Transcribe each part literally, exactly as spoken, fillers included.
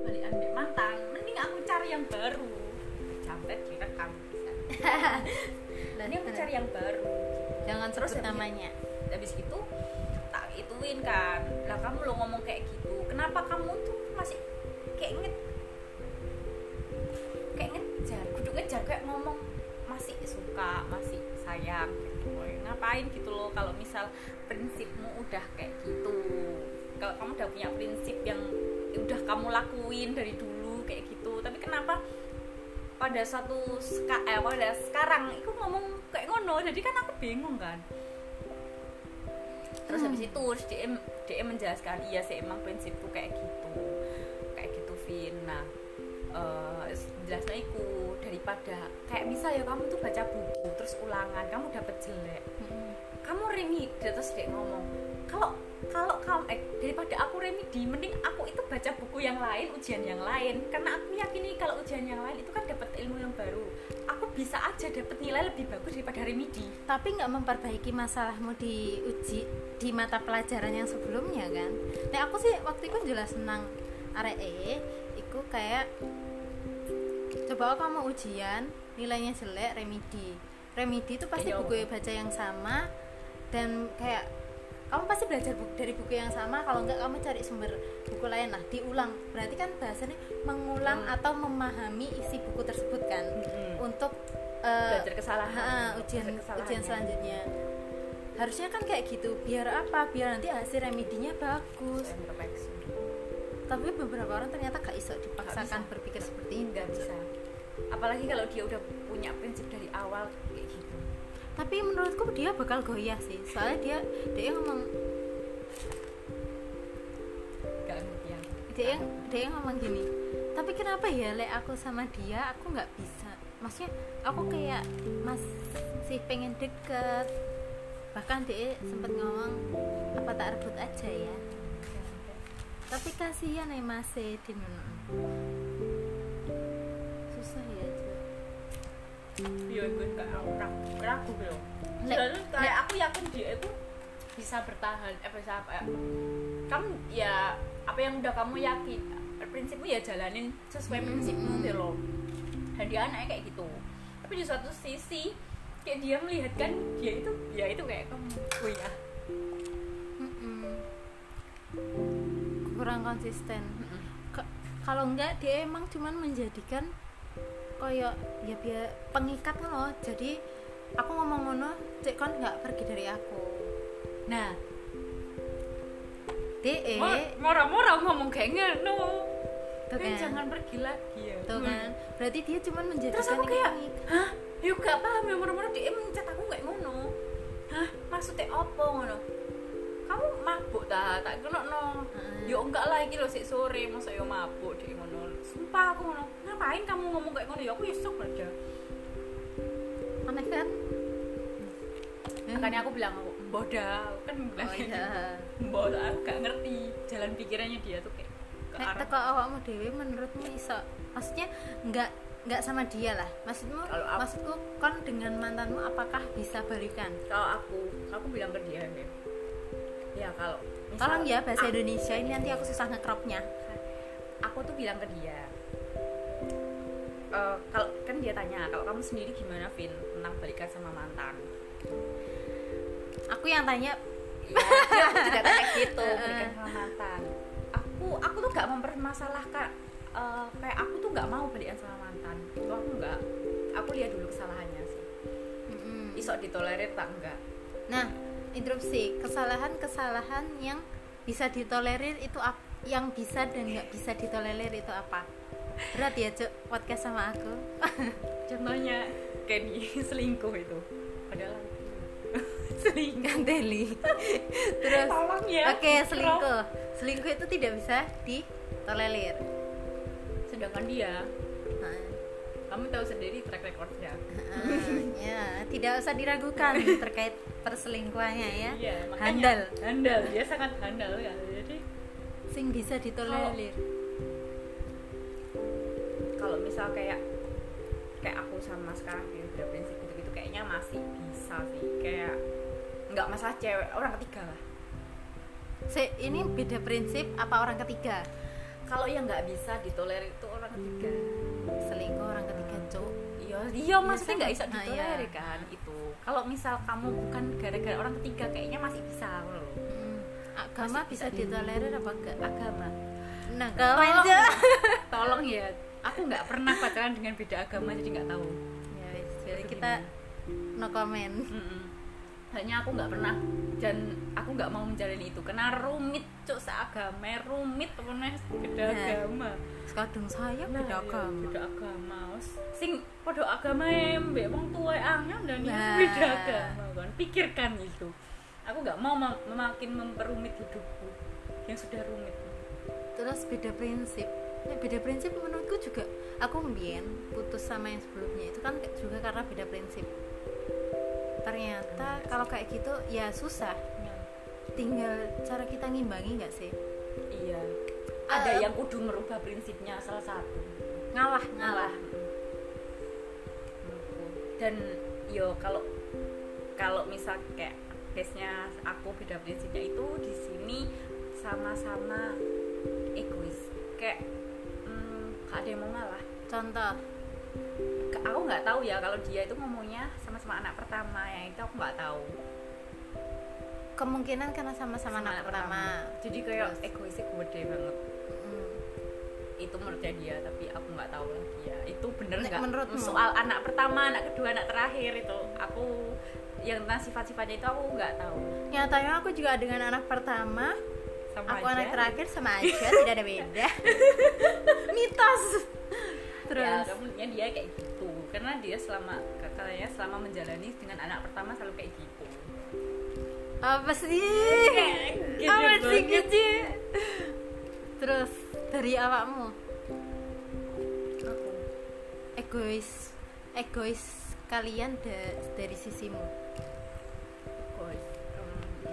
Balik ambil mantan, mending aku cari yang baru. Sampai direkam bisa. Ini aku cari yang baru. Jangan terus namanya. Habis itu tak ituin kan. Lah kamu lo ngomong kayak gitu. Kenapa kamu tuh masih kayak nget kayak ngejar, kudu ngejar kayak ngomong masih suka, masih sayang gitu. Ngapain gitu loh kalau misal prinsipmu udah kayak gitu. Kalau kamu udah punya prinsip yang udah kamu lakuin dari dulu kayak gitu, tapi kenapa pada satu seka, eh, pada sekarang aku ngomong kayak ngono, jadi kan aku bingung kan. Terus hmm. habis itu dia dia menjelaskan, iya sih emang prinsipku kayak gitu, kayak gitu Vin. Nah, uh, jelasnya aku daripada kayak misal ya kamu tuh baca buku terus ulangan kamu dapet jelek, mm-hmm. kamu remedi terus dia ngomong kalau kalau kamu eh, daripada aku remedi mending aku itu baca buku yang lain, ujian yang lain, karena aku yakini kalau ujian yang lain itu kan dapat ilmu yang baru, aku bisa aja dapat nilai lebih bagus daripada remedi. Tapi nggak memperbaiki masalahmu di uji di mata pelajaran yang sebelumnya kan. Nah aku sih waktu itu jelas senang aree iku kayak coba kamu ujian nilainya jelek remedi remedi itu pasti buku baca yang sama, dan kayak kamu pasti belajar buku, dari buku yang sama, kalau enggak kamu cari sumber buku lain. Nah diulang berarti kan bahasanya mengulang hmm. atau memahami isi buku tersebut kan, hmm. untuk uh, belajar kesalahan uh, ujian ujian selanjutnya harusnya kan kayak gitu, biar apa, biar nanti hasil remedinya bagus. Tapi beberapa orang ternyata gak iso dipaksakan berpikir seperti ini, gak bisa. Apalagi kalau dia udah punya prinsip dari awal kayak gitu. Tapi menurutku dia bakal goyah sih, soalnya dia dia ngomong gak ngerti yang dia dia ngomong gini. Tapi kenapa ya lek aku sama dia aku nggak bisa? Maksudnya aku kayak masih pengen deket. Bahkan dia sempat ngomong apa tak rebut aja ya. Tapi kasihan ya Mas Edin, susah ya itu. Iya itu kayak aku ragu belum. Lalu kayak aku yakin dia itu bisa bertahan. Eh bisa apa? Kamu ya apa yang udah kamu yakin, prinsipmu ya jalanin sesuai prinsipmu deh lo. Dan dia anaknya kayak gitu. Tapi di suatu sisi kayak dia melihat kan dia itu ya itu kayak kamu. Oh ya. Kurang konsisten. Mm-hmm. K- kalau enggak dia emang cuman menjadikan koyo ya biar pengikat loh. Jadi aku ngomong ngono, cek kon enggak pergi dari aku. Nah, de mora-mora ngomong kayak ngono. Tapi jangan pergi lagi ya. Tuh kan. Berarti dia cuman menjadikan. Terus aku kayak, hah? Yo gak paham ya mora-mora dia mencet aku kayak ngono. Hah? Maksudnya apa ngono? Kamu mabuk tak? Tak kenokno. Hmm. Yo enggak lagi loh sik sore masa yo mabuk dek ngono. Sumpah aku ngono. Ngapain kamu ngomong kayak ngono? Ya aku isuk aja. Aneh kan? Hmm. Makanya aku bilang aku bodoh kan bilang. Oh iya. Bodoh aku gak ngerti jalan pikirannya dia tuh kayak ke arah. Nek teko awakmu dhewe menurutmu iso. Maksudnya enggak enggak sama dia lah. Maksudmu aku, maksudku kon dengan mantanmu apakah bisa balikan? Kalau aku aku bilang ke dia ya. Ya kalau misal, tolong ya bahasa aku, Indonesia ini nanti aku susah ngecropnya. Aku tuh bilang ke dia, e, kalau kan dia tanya kalau kamu sendiri gimana Vin tentang balikan sama mantan. Aku yang tanya, ya, ya aku juga tanya gitu balikan sama mantan. Aku aku tuh gak mempermasalahkan, uh, kayak aku tuh gak mau balikan sama mantan. Itu aku nggak. Aku lihat dulu kesalahannya sih. Mm-hmm. Isok ditolerir tak enggak? Nah. Interupsi, kesalahan-kesalahan yang bisa ditolerir itu apa? Yang bisa dan nggak bisa ditolerir itu apa? Berat ya Cuk, podcast sama aku. Contohnya Kenny selingkuh itu, padahal selingkuh Deli. Terus, ya, oke okay, selingkuh, selingkuh itu tidak bisa ditolerir. Sedangkan dia, nah, kamu tahu sendiri track recordnya. Uh, ya, tidak usah diragukan terkait perselingkuhannya ya. Iya, handal, handal. Dia sangat handal ya. Jadi sing bisa ditolerir. Kalau misal kayak kayak aku sama sekarang gitu, udah prinsip gitu-gitu kayaknya masih bisa sih. Kayak enggak masalah cewek orang ketiga lah. Se- ini beda prinsip apa orang ketiga? Kalau yang nggak bisa ditolerir itu orang ketiga. Selingkuh orang ketiga, Cuk. Iya, iya maksudnya nggak bisa ditolerir nah, kan ya. Itu. Kalau misal kamu bukan gara-gara orang ketiga kayaknya masih bisa loh. Hmm. Agama masih bisa, bisa ditolerir apa enggak? Agama. Nah, kalau tolong, tolong ya. Aku nggak pernah pacaran dengan beda agama jadi nggak tahu. Ya, jadi kita no comment. Mm-mm. Hanya aku nggak pernah dan aku nggak mau menjalani itu karena rumit, Cuk, seagama rumit pokoknya beda nah, agama. Kadang saya nah, beda agama. Beda agama. Sing podo agama mbek wong tuwa angel dan nah. Beda agama kan. Pikirkan itu. Aku nggak mau mem- makin memperumit hidupku yang sudah rumit. Terus beda prinsip. Nah, beda prinsip menurutku juga. Aku mbien putus sama yang sebelumnya itu kan juga karena beda prinsip. Ternyata kalau kayak gitu ya susah ya. Tinggal cara kita ngimbangi nggak sih? Iya. Ada uh, yang kudu merubah prinsipnya salah satu. Ngalah ngalah. Hmm. Dan yo kalau kalau misal kayak case-nya aku beda prinsipnya itu di sini sama-sama egois. Kayak hmm, gak ada yang mau ngalah. Contoh. Aku nggak tahu ya kalau dia itu ngomongnya sama-sama anak pertama ya itu aku nggak tahu kemungkinan karena sama-sama, sama anak pertama, pertama. Jadi kayak egoisnya gede banget mm. Itu menurutnya dia tapi aku nggak tahu lagi ya itu bener nggak soal anak pertama anak kedua anak terakhir itu aku yang tentang sifat-sifatnya itu aku nggak tahu nyatanya aku juga dengan anak pertama sama aku aja. Anak terakhir sama aja tidak ada beda mitos terus ya, kemudian dia kayak gitu karena dia selama katanya selama menjalani dengan anak pertama selalu kayak gitu apa sih apa sih gitu terus dari awakmu aku egois egois kalian de, dari sisimu egois hmm.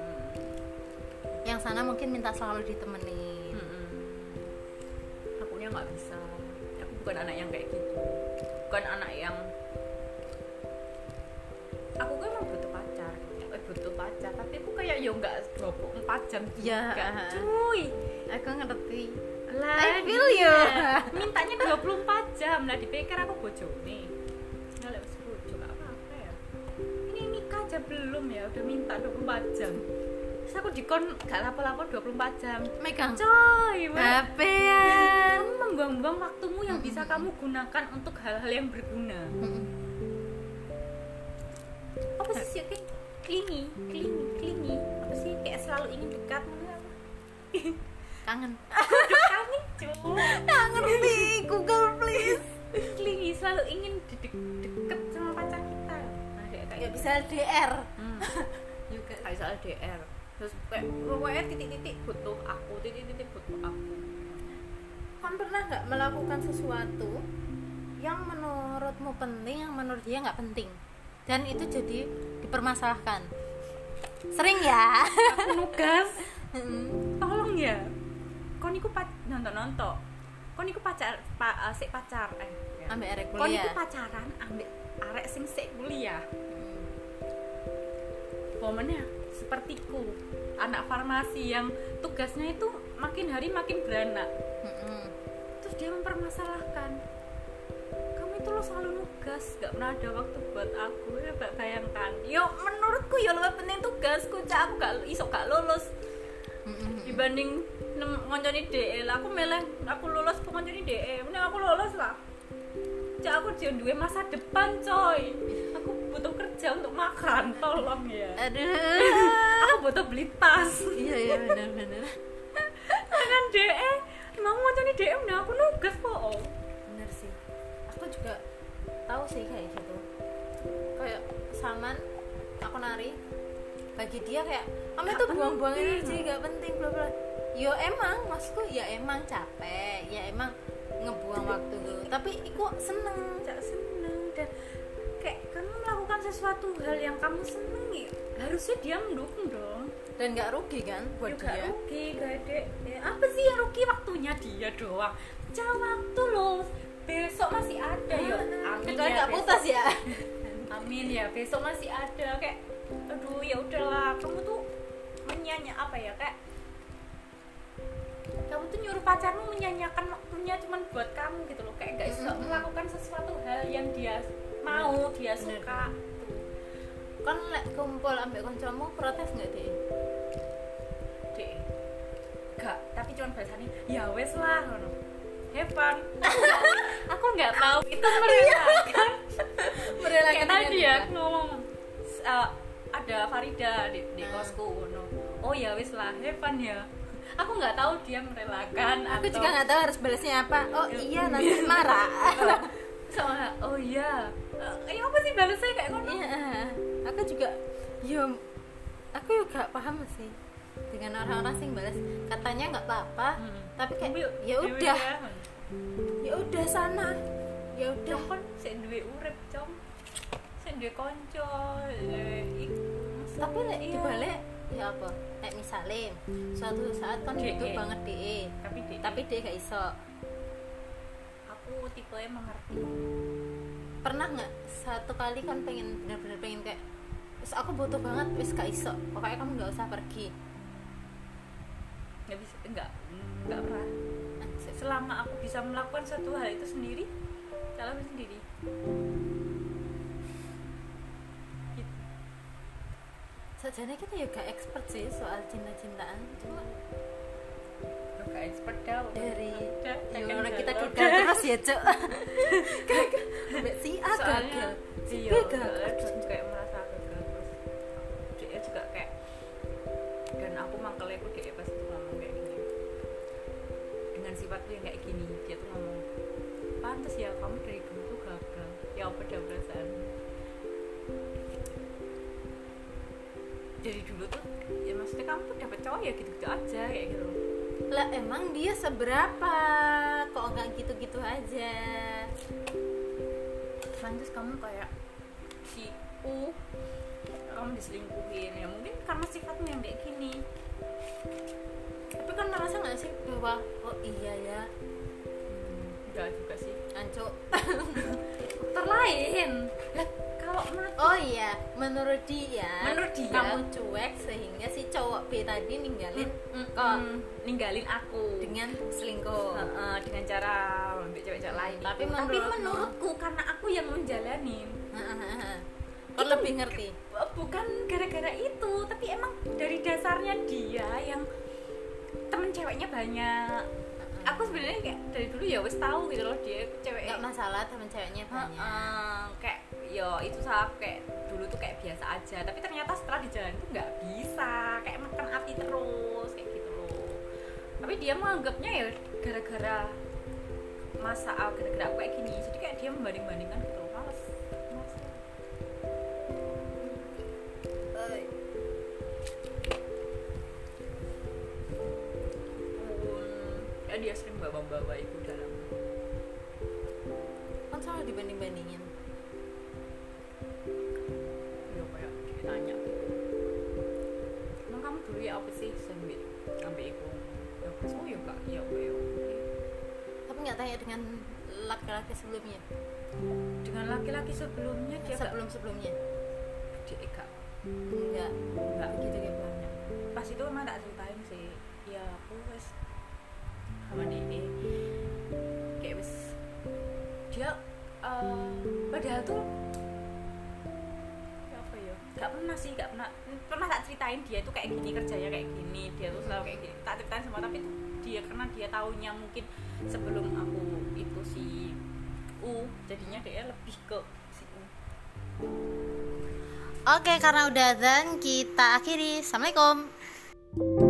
Yang sana mungkin minta selalu ditemenin hmm. Akunya nggak bisa bukan anak yang kayak gitu bukan anak yang aku kan emang butuh pacar eh, butuh pacar tapi aku kayak ya enggak dua puluh empat jam ya yeah. Cuy aku ngerti lah I feel you mintanya dua puluh empat jam lah dipikir aku bojone ya lek bojo gak apa-apa ya ini nikah aja belum ya udah minta dua puluh empat jam terus aku dikon gak lapo-lapo dua puluh empat jam megang coy hapean kamu membuang-buang waktumu yang bisa kamu gunakan untuk hal-hal yang berguna apa sih kayak klingi klingi klingi apa sih kayak selalu ingin dekat kangen aduh kangen cuy kangen nih Google please klingi selalu ingin deket sama pacar kita nggak bisa L D R juga nggak bisa L D R terus kayak pokoknya titik-titik butuh aku titik-titik butuh aku kan pernah nggak melakukan sesuatu yang menurutmu penting yang menurut dia nggak penting dan itu jadi dipermasalahkan sering ya aku nugas tolong ya kau niku nonton-nonton kau niku pacar pa, uh, sik pacar eh ya. Ambek arek kuliah kau niku pacaran ambek arek sing sik kuliah momennya sepertiku anak farmasi yang tugasnya itu makin hari makin beranak mm-hmm. Terus dia mempermasalahkan kamu itu lo selalu nugas gak pernah ada waktu buat aku ya bayangkan yo menurutku yo lebih penting tugasku cak aku gak isok gak lulus mm-hmm. Dibanding ngonconi D E lah aku meleng aku lulus aku ngonconi D E mending aku lulus lah cak aku duwe masa depan coy aku butuh kerja untuk makan tolong ya aduh aku butuh beli tas iya iya benar-benar kan D E emang mau jadi D E udah aku nugas kok oh. Bener sih aku juga tahu sih kayak gitu kayak saman aku nari bagi dia kayak kamu tuh buang-buang energi gak penting bla bla yo emang maksudku ya emang capek ya emang ngebuang waktu dulu tapi aku seneng gak seneng dan kayak kamu melakukan sesuatu hal yang kamu senengi harusnya dia mendukung dong dan nggak rugi kan buat ya, dia nggak rugi nggak ada eh, apa sih yang rugi waktunya dia doang cah waktu loh besok masih ada ya amin ya nggak putus ya amin ya besok masih ada kayak aduh ya udahlah kamu tuh menyanyi apa ya kayak pacarmu menyanyikan waktunya cuma buat kamu gitu loh, kayak gak bisa melakukan sesuatu hal yang dia mau, dia suka. Kan lek kumpul ambek kancamu protes gak deh? Deh gak, tapi cuma bahasanya ya wes lah ngono. Hepan aku gak tahu itu merelakan merelakan dia ngomong uh, ada Farida di, di kosku ngono. Oh ya wes lah, hepan ya. Aku nggak tahu dia merelakan. Aku atau... juga nggak tahu harus balasnya apa. Oh iya nanti marah. Sama oh iya. Ya apa sih balasnya kayak ngono? Iya. Aku juga, ya aku juga paham sih dengan orang-orang sih balas. Katanya nggak apa-apa, hmm. tapi kayak ya udah, ya udah sana, ya udah kan sendiri urip com, sendiri konco. Tapi lek dibalik ya apa? Kayak misalnya suatu saat kan butuh banget deh, tapi deh tapi deh gak iso. Aku tipenya mengerti. Pernah nggak satu kali kan pengen benar-benar pengen kayak wis aku butuh banget wis gak iso, pokoknya kamu nggak usah pergi. Nggak bisa, nggak nggak pernah. Selama aku bisa melakukan satu hal itu sendiri, calon sendiri. Sajane kita juga expert sih soal cinta-cintaan, cuma nggak expert dah dari orang kita gagal terus ya cok, gagal, si A gagal, si B gagal, kayak merasa gagal terus, dia juga kayak dan aku mangkelnya aku dia pasti ngomong kayak gini, dengan sifatku yang kayak gini dia tuh ngomong, pantas ya kamu dari dulu tuh gagal, ya apa dah perasaan. Dari dulu tuh, ya maksudnya kamu tuh dapet cowok ya gitu-gitu aja kayak gitu. Lah emang dia seberapa? Kok nggak gitu-gitu aja? Lantas kamu kayak si U, kamu diselingkuhin ya mungkin karena sifatmu yang kayak gini. Tapi kan merasa nggak sih bahwa oh iya ya, hmm, nggak juga sih, anco terlain. Oh iya, menurut dia, menurut dia kamu cuek sehingga si cowok B tadi ninggalin mm, kok mm, ninggalin aku dengan selingkuh uh, uh, dengan cara ambil cewek-cewek lain. Tapi, menurut tapi menurutku aku, karena aku yang menjalani, uh, uh, uh, uh. kau lebih ngerti. Bukan gara-gara itu, tapi emang dari dasarnya dia yang temen ceweknya banyak. Aku sebenarnya kayak dari dulu ya wes tahu gitu loh dia cewek. Gak masalah temen ceweknya banyak. Uh, kayak yo itu salah kayak dulu tuh kayak biasa aja. Tapi ternyata setelah di jalan tuh nggak bisa. Kayak makan hati terus kayak gitu loh. Tapi dia menganggapnya ya gara-gara masa gara-gara aku kayak gini. Jadi kayak dia membanding-bandingkan gitu loh. Males. Males. Uh. Dia sering bawa-bawa ibu dalam kan selalu dibanding-bandingin ya kayak ditanya emang kamu dulu ya apa sih sambil sambil ibu ya pas oh ya kak ya oke oke tapi gak tanya dengan laki-laki sebelumnya dengan laki-laki sebelumnya dia sebelum-sebelumnya dia gak enggak enggak gitu kayak banyak pas itu emang tak ceritain sih ya aku wes sama D E kayak wis dia uh, padahal tuh apa ya nggak pernah sih nggak pernah pernah tak ceritain dia tuh kayak gini kerjanya kayak gini dia tuh selalu kayak gini tak ceritain semua tapi tuh dia karena dia taunya mungkin sebelum aku itu si U jadinya dia lebih ke si U. Oke karena udah azan kita akhiri. Assalamualaikum.